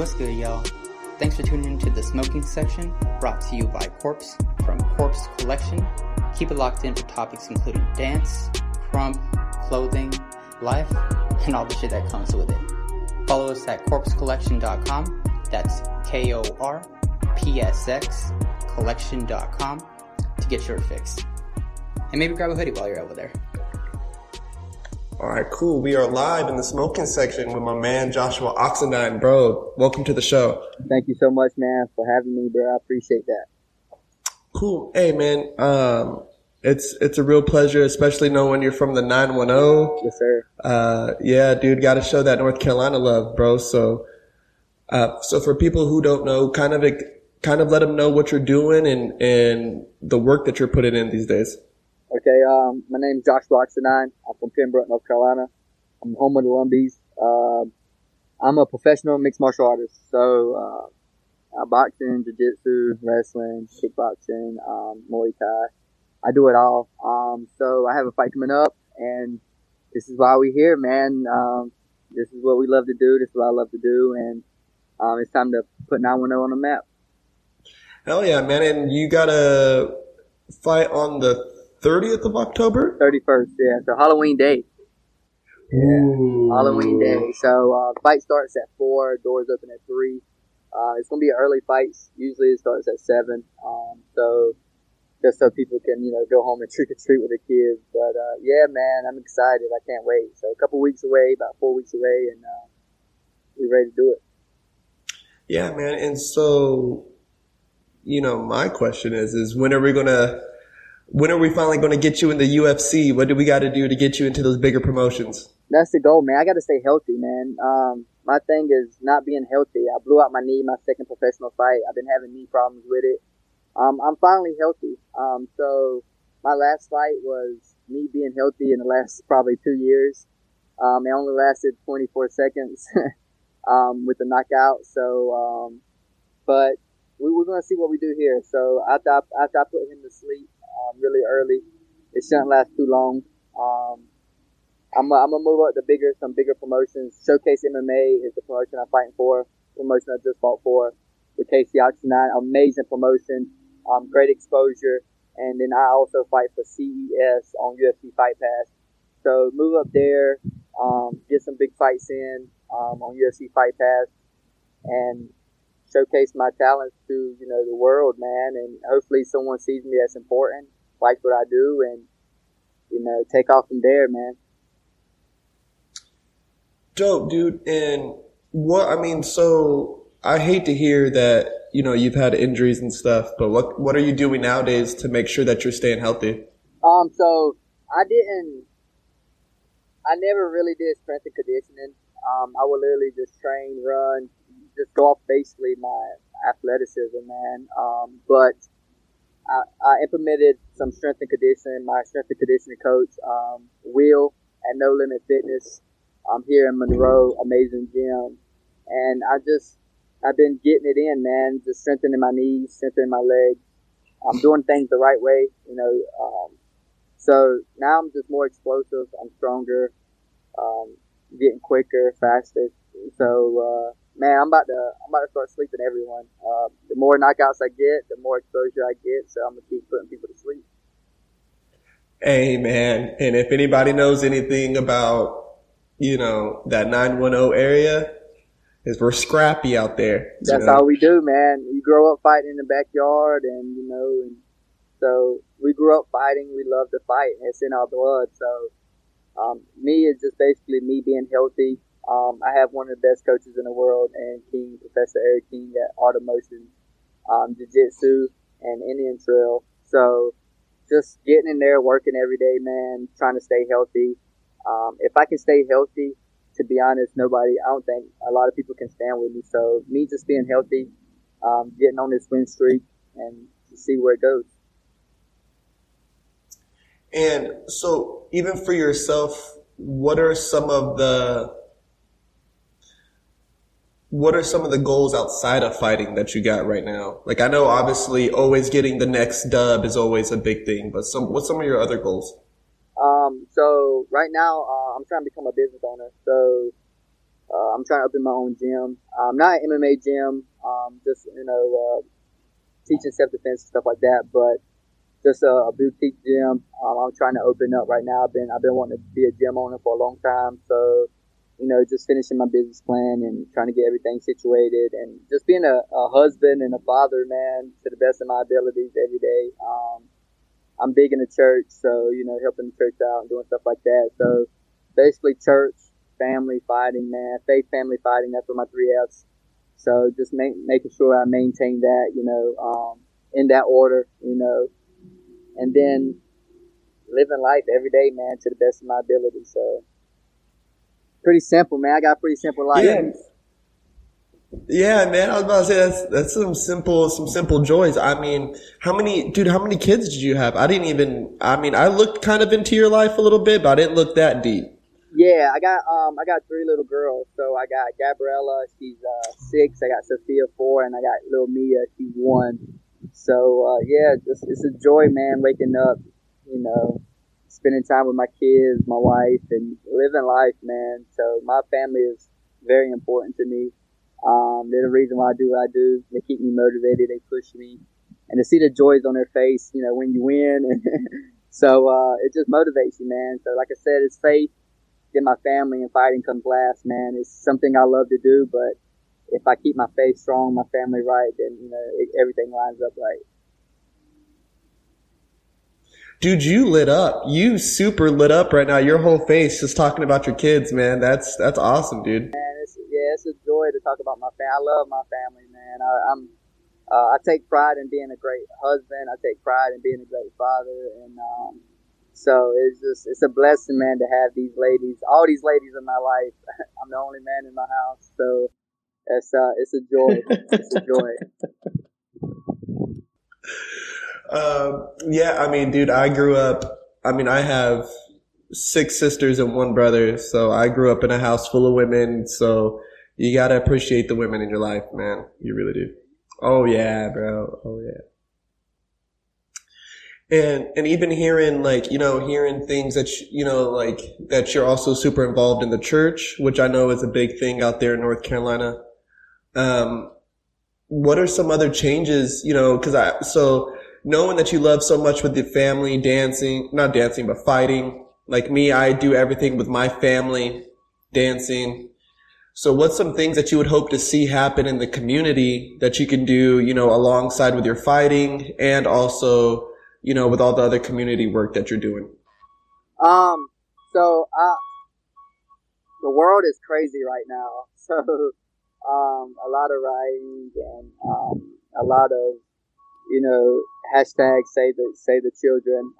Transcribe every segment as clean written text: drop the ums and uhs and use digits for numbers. what's good, y'all? Thanks for tuning into the smoking section, brought to you by Corpse from Corpse Collection. Keep it locked in for topics including dance, crump, clothing, life, and all the shit that comes with it. Follow us at corpsecollection.com. That's KORPSX collection.com to get your fix. And maybe grab a hoodie while you're over there. All right, cool. We are live in the smoking section with my man, Joshua Oxendine. Bro, welcome to the show. Thank you so much, man, for having me, bro. I appreciate that. Cool. Hey, man, it's a real pleasure, especially knowing you're from the 910. Yes, sir. Yeah, dude, got to show that North Carolina love, bro. So for people who don't know, kind of let them know what you're doing and the work that you're putting in these days. Okay, my name's Josh Blocksonine. I'm from Pembroke, North Carolina. I'm home of the Lumbies. I'm a professional mixed martial artist. So, boxing, jiu-jitsu, wrestling, kickboxing, Muay Thai. I do it all. So I have a fight coming up, and this is why we're here, man. This is what we love to do. This is what I love to do, and it's time to put 910 on the map. Hell yeah, man. And you got a fight on the 30th of October? 31st, yeah. So Halloween Day. Yeah. Halloween Day. So fight starts at 4, doors open at 3. It's going to be an early fight. Usually it starts at 7. So just so people can, go home and trick-or-treat with their kids. But, yeah, man, I'm excited. I can't wait. So a couple weeks away, about 4 weeks away, and we're ready to do it. Yeah, man. And so, my question is when are we finally going to get you in the UFC? What do we got to do to get you into those bigger promotions? That's the goal, man. I got to stay healthy, man. My thing is not being healthy. I blew out my knee, my second professional fight. I've been having knee problems with it. I'm finally healthy. So my last fight was me being healthy in the last probably 2 years. It only lasted 24 seconds with the knockout. So, but we're going to see what we do here. So after I put him to sleep, really early, it shouldn't last too long. I'm gonna move up to some bigger promotions. Showcase MMA is the promotion I'm fighting for. Promotion I just fought for with Casey Oxendine. Amazing promotion, great exposure, and then I also fight for CES on UFC Fight Pass. So move up there, get some big fights in on UFC Fight Pass, and showcase my talents to, the world, man. And hopefully someone sees me that's important, likes what I do, and, take off from there, man. Dope, dude. And so I hate to hear that, you've had injuries and stuff, but what are you doing nowadays to make sure that you're staying healthy? So I never really did strength and conditioning. I would literally just train, run, just go off basically my athleticism, man. But I implemented some strength and conditioning. My strength and conditioning coach, Will, at No Limit Fitness, here in Monroe, amazing gym. And I've been getting it in, man, just strengthening my knees, strengthening my legs. I'm doing things the right way, so now I'm just more explosive. I'm stronger, getting quicker, faster. So, man, I'm about to start sleeping everyone. The more knockouts I get, the more exposure I get, so I'm going to keep putting people to sleep. Hey, man, and if anybody knows anything about, that 910 area, is we're scrappy out there. That's all we do, man. You grow up fighting in the backyard, and, and so we grew up fighting. We love to fight, and it's in our blood. So me is just basically me being healthy. I have one of the best coaches in the world, and King, Professor Eric King at Auto Motion, Jiu-Jitsu, and Indian Trail. So just getting in there, working every day, man, trying to stay healthy. If I can stay healthy, to be honest, I don't think a lot of people can stand with me. So me just being healthy, getting on this win streak, and see where it goes. And so even for yourself, what are some of the goals outside of fighting that you got right now? Like, I know obviously always getting the next dub is always a big thing, but what's some of your other goals? So right now, I'm trying to become a business owner. So I'm trying to open my own gym. I'm not an MMA gym, just, teaching self-defense and stuff like that, but just a boutique gym. I'm trying to open up right now. I've been wanting to be a gym owner for a long time, so, just finishing my business plan and trying to get everything situated and just being a husband and a father, man, to the best of my abilities every day. I'm big in the church, so, helping the church out and doing stuff like that. So basically church, family, fighting, man, faith, family, fighting. That's what my 3 F's. So just making sure I maintain that, in that order, and then living life every day, man, to the best of my ability. So pretty simple, man. I got a pretty simple life. Yeah, man. I was about to say that's some simple joys. I mean, how many kids did you have? I looked kind of into your life a little bit, but I didn't look that deep. Yeah, I got 3 little girls. So I got Gabriella, she's 6. I got Sophia, 4, and I got little Mia, she's 1. So it's a joy, man. Waking up, spending time with my kids, my wife, and living life, man. So my family is very important to me. They're the reason why I do what I do. They keep me motivated. They push me, and to see the joys on their face, when you win. And so it just motivates you, man. So like I said, it's faith. Then my family and fighting comes last, man. It's something I love to do, but if I keep my faith strong, my family right, then everything lines up right. Dude, you lit up. You super lit up right now. Your whole face just talking about your kids, man. That's awesome, dude. Man, it's a joy to talk about my family. I love my family, man. I take pride in being a great husband. I take pride in being a great father, and so it's a blessing, man, to have these ladies. All these ladies in my life. I'm the only man in my house, so it's a joy. It's a joy. Dude, I have 6 sisters and 1 brother, so I grew up in a house full of women, so you gotta appreciate the women in your life, man. You really do. Oh yeah, bro. Oh yeah. And even hearing things that, that you're also super involved in the church, which I know is a big thing out there in North Carolina. What are some other changes, knowing that you love so much with the family, not dancing, but fighting. Like me, I do everything with my family, dancing. So what's some things that you would hope to see happen in the community that you can do, alongside with your fighting and also, with all the other community work that you're doing? So the world is crazy right now. So, a lot of rioting and, a lot of, hashtag save the children.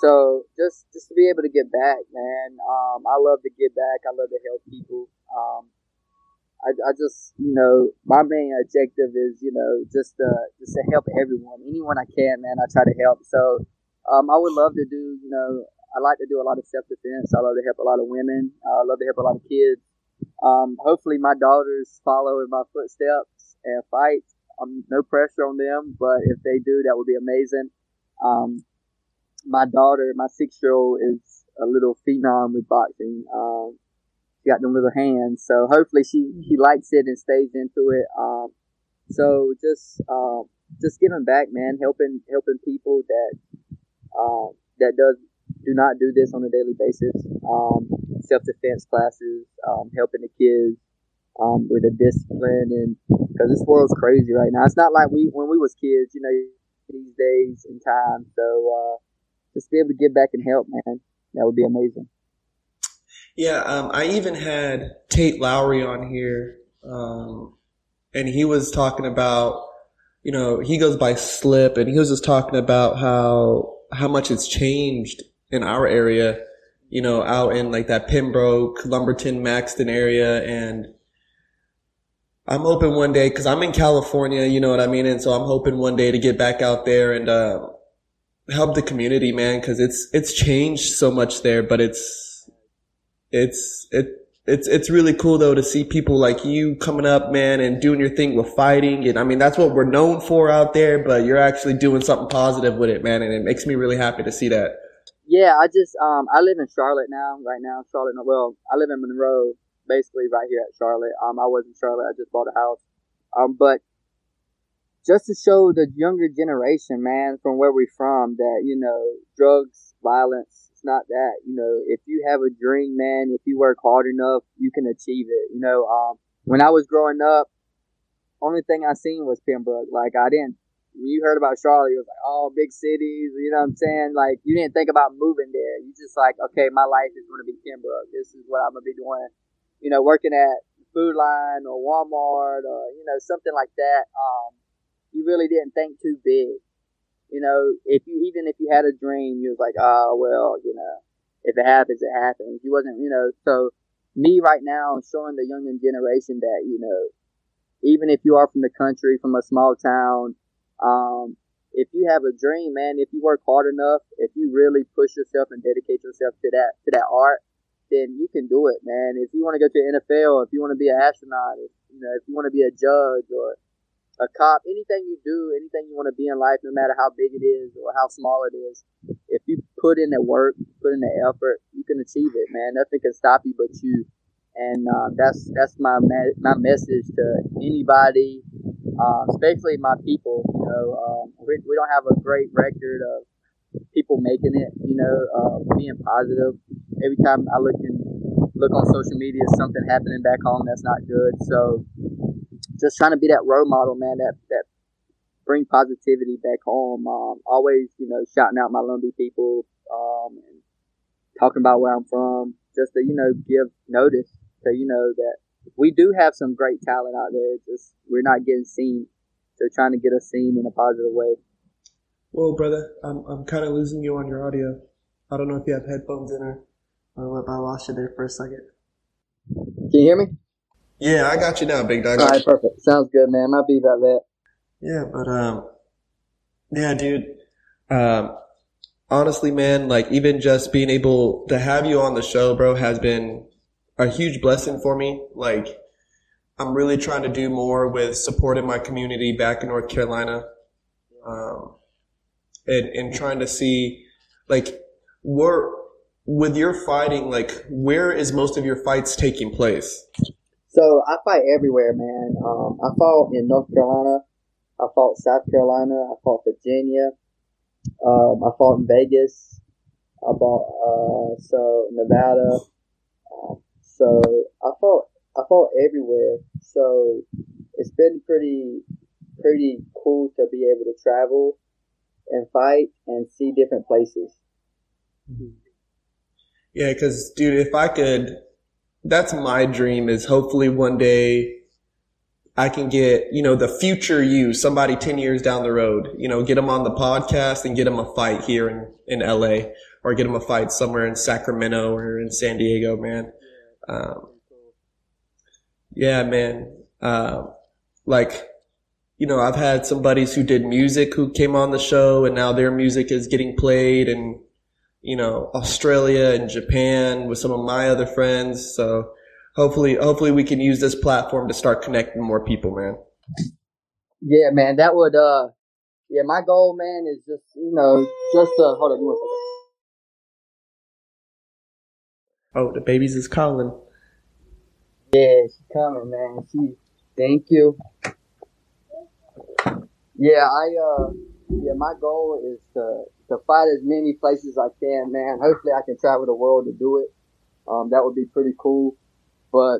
So just to be able to get back, man. I love to get back. I love to help people. I just, my main objective is, just to help everyone, anyone I can, man. I try to help. So, I would love to do, I like to do a lot of self-defense. I love to help a lot of women. I love to help a lot of kids. Hopefully my daughters follow in my footsteps and fight. No pressure on them, but if they do, that would be amazing. My daughter, my 6-year-old, is a little phenom with boxing. She got them little hands, so hopefully she likes it and stays into it. So just giving back, man, helping people that do not do this on a daily basis. Self-defense classes, helping the kids. With a discipline, and because this world's crazy right now. It's not like when we was kids, these days and time. So just be able to get back and help, man. That would be amazing. Yeah, I even had Tate Lowry on here, and he was talking about, he goes by Slip, and he was just talking about how much it's changed in our area, out in like that Pembroke, Lumberton, Maxton area, and I'm hoping one day, because I'm in California, you know what I mean? And so I'm hoping one day to get back out there and help the community, man, because it's changed so much there. But it's really cool, though, to see people like you coming up, man, and doing your thing with fighting. And, I mean, that's what we're known for out there, but you're actually doing something positive with it, man, and it makes me really happy to see that. Yeah, I live in Charlotte now, right now. I live in Monroe. basically right here at Charlotte. I was in Charlotte. I just bought a house. But just to show the younger generation, man, from where we're from, that, you know, drugs, violence, it's not that. You know, if you have a dream, man, if you work hard enough, you can achieve it. You know, when I was growing up, only thing I seen was Pembroke. Like, I didn't. When you heard about Charlotte, it was like, oh, big cities, you know what I'm saying? Like, you didn't think about moving there. You just like, okay, my life is going to be Pembroke. This is what I'm going to be doing. You know, working at Food Line or Walmart or, you know, something like that. You really didn't think too big. You know, if you had a dream, you was like, oh, well, you know, if it happens, it happens. You wasn't, you know, so me right now, I'm showing the younger generation that, you know, even if you are from the country, from a small town, if you have a dream, man, if you work hard enough, if you really push yourself and dedicate yourself to that art, then you can do it, man. If you want to go to the NFL, if you want to be an astronaut, if, you know, if you want to be a judge or a cop, anything you do, anything you want to be in life, no matter how big it is or how small it is, if you put in the work, put in the effort, you can achieve it, man. Nothing can stop you but you. And that's my message to anybody, especially my people. You know, we don't have a great record of people making it. You know, being positive. Every time I look on social media, something happening back home that's not good. So just trying to be that role model, man. That bring positivity back home. Always, you know, shouting out my Lumbee people, and talking about where I'm from, just to, you know, give notice. So, you know, that we do have some great talent out there. Just we're not getting seen. They're trying to get us seen in a positive way. Whoa, brother. I'm kind of losing you on your audio. I don't know if you have headphones in or I lost you there for a second. Can you hear me? Yeah, I got you now, big dog. All right, perfect. Sounds good, man. Might be about that. Yeah, but, yeah, dude. Honestly, man, like, even just being able to have you on the show, bro, has been a huge blessing for me. Like, I'm really trying to do more with supporting my community back in North Carolina, and trying to see, like, with your fighting, like, where is most of your fights taking place? So I fight everywhere, man. I fought in North Carolina. I fought South Carolina. I fought Virginia. I fought in Vegas. I fought Nevada. So I fought everywhere. So it's been pretty cool to be able to travel and fight and see different places. Yeah, because dude, if I could, that's my dream. Is hopefully one day I can get, you know, the future you, somebody 10 years down the road, you know, get them on the podcast and get them a fight here in LA, or get them a fight somewhere in Sacramento or in San Diego, man. Yeah, man. Like, you know, I've had some buddies who did music who came on the show, and now their music is getting played in, you know, Australia and Japan with some of my other friends. So Hopefully we can use this platform to start connecting more people, man. Yeah, man, that would, yeah, my goal, man, is just, you know, just to, hold on, you want a second. Oh, the babies is calling. Yeah, she's coming, man. Thank you. Yeah, my goal is to fight as many places as I can, man. Hopefully I can travel the world to do it. That would be pretty cool. But,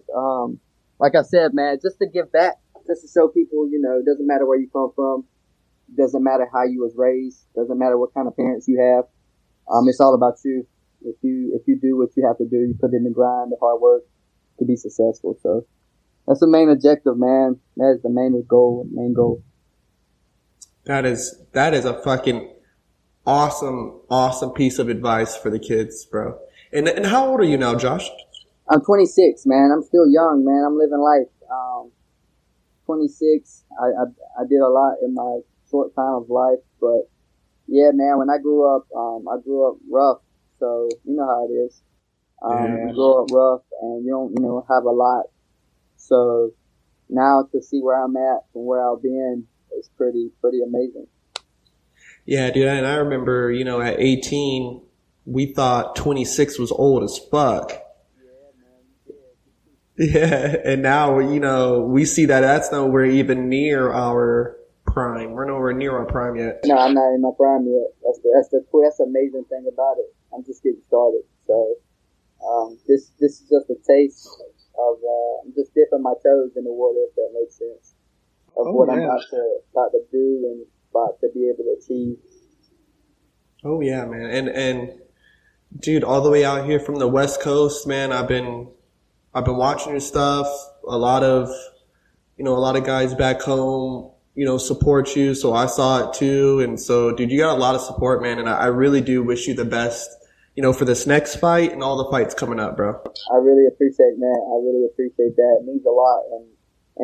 like I said, man, just to give back, just to show people, you know, it doesn't matter where you come from. It doesn't matter how you was raised. It doesn't matter what kind of parents you have. It's all about you. If you do what you have to do, you put in the grind, the hard work to be successful. So that's the main objective, man. That is the main goal. That is a fucking awesome, awesome piece of advice for the kids, bro. And how old are you now, Josh? I'm 26, man. I'm still young, man. I'm living life. 26. I did a lot in my short time of life, but yeah, man. When I grew up rough, so you know how it is. You grow up rough, and you don't, you know, have a lot. So now to see where I'm at and where I've been is pretty amazing. Yeah, dude. And I remember, you know, at 18, we thought 26 was old as fuck. Yeah, and now, you know, we see that that's nowhere even near our prime. We're nowhere near our prime yet. No, I'm not in my prime yet. That's the amazing thing about it. I'm just getting started. So this is just a taste of, I'm just dipping my toes in the water, if that makes sense, of what I'm about to do and about to be able to achieve. Oh, yeah, man. And dude, all the way out here from the West Coast, man, I've been watching your stuff. A lot of guys back home, you know, support you. So I saw it too. And so, dude, you got a lot of support, man. And I really do wish you the best, you know, for this next fight and all the fights coming up, bro. I really appreciate that. I really appreciate that. It means a lot.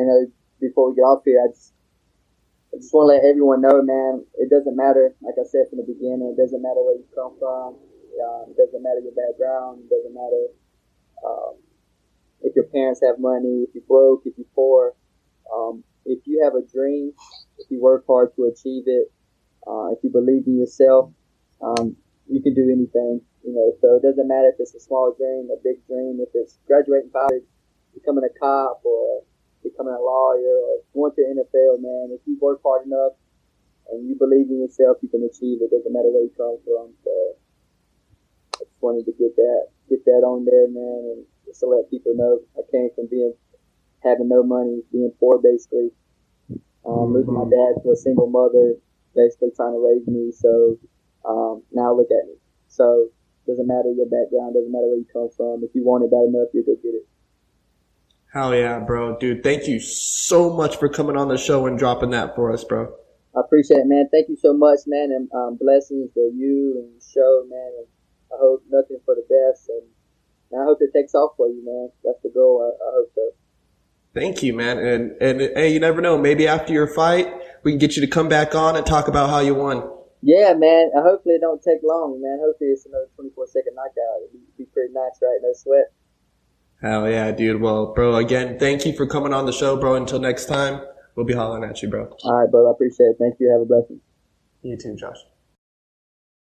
And before we get off here, I just want to let everyone know, man, it doesn't matter. Like I said from the beginning, it doesn't matter where you come from. It doesn't matter your background. It doesn't matter, if your parents have money, if you're broke, if you're poor, if you have a dream, if you work hard to achieve it, if you believe in yourself, you can do anything, you know. So it doesn't matter if it's a small dream, a big dream, if it's graduating college, becoming a cop, or becoming a lawyer, or going to the NFL, man. If you work hard enough and you believe in yourself, you can achieve it. It doesn't matter where you come from. So I just wanted to get that on there, man, and just to let people know I came from having no money, being poor, basically, losing my dad to a single mother, basically trying to raise me. So now look at me. So doesn't matter your background, doesn't matter where you come from. If you want it bad enough, you're gonna get it. Hell yeah, bro. Dude, thank you so much for coming on the show and dropping that for us, bro. I appreciate it, man. Thank you so much, man, and blessings to you and the show, man. And I hope nothing for the best, and I hope it takes off for you, man. That's the goal. I hope so. Thank you, man. And hey, you never know. Maybe after your fight, we can get you to come back on and talk about how you won. Yeah, man. Hopefully it don't take long, man. Hopefully it's another 24-second knockout. It'd be pretty nice, right? No sweat. Hell yeah, dude. Well, bro, again, thank you for coming on the show, bro. Until next time, we'll be hollering at you, bro. All right, bro. I appreciate it. Thank you. Have a blessing. You too, Josh.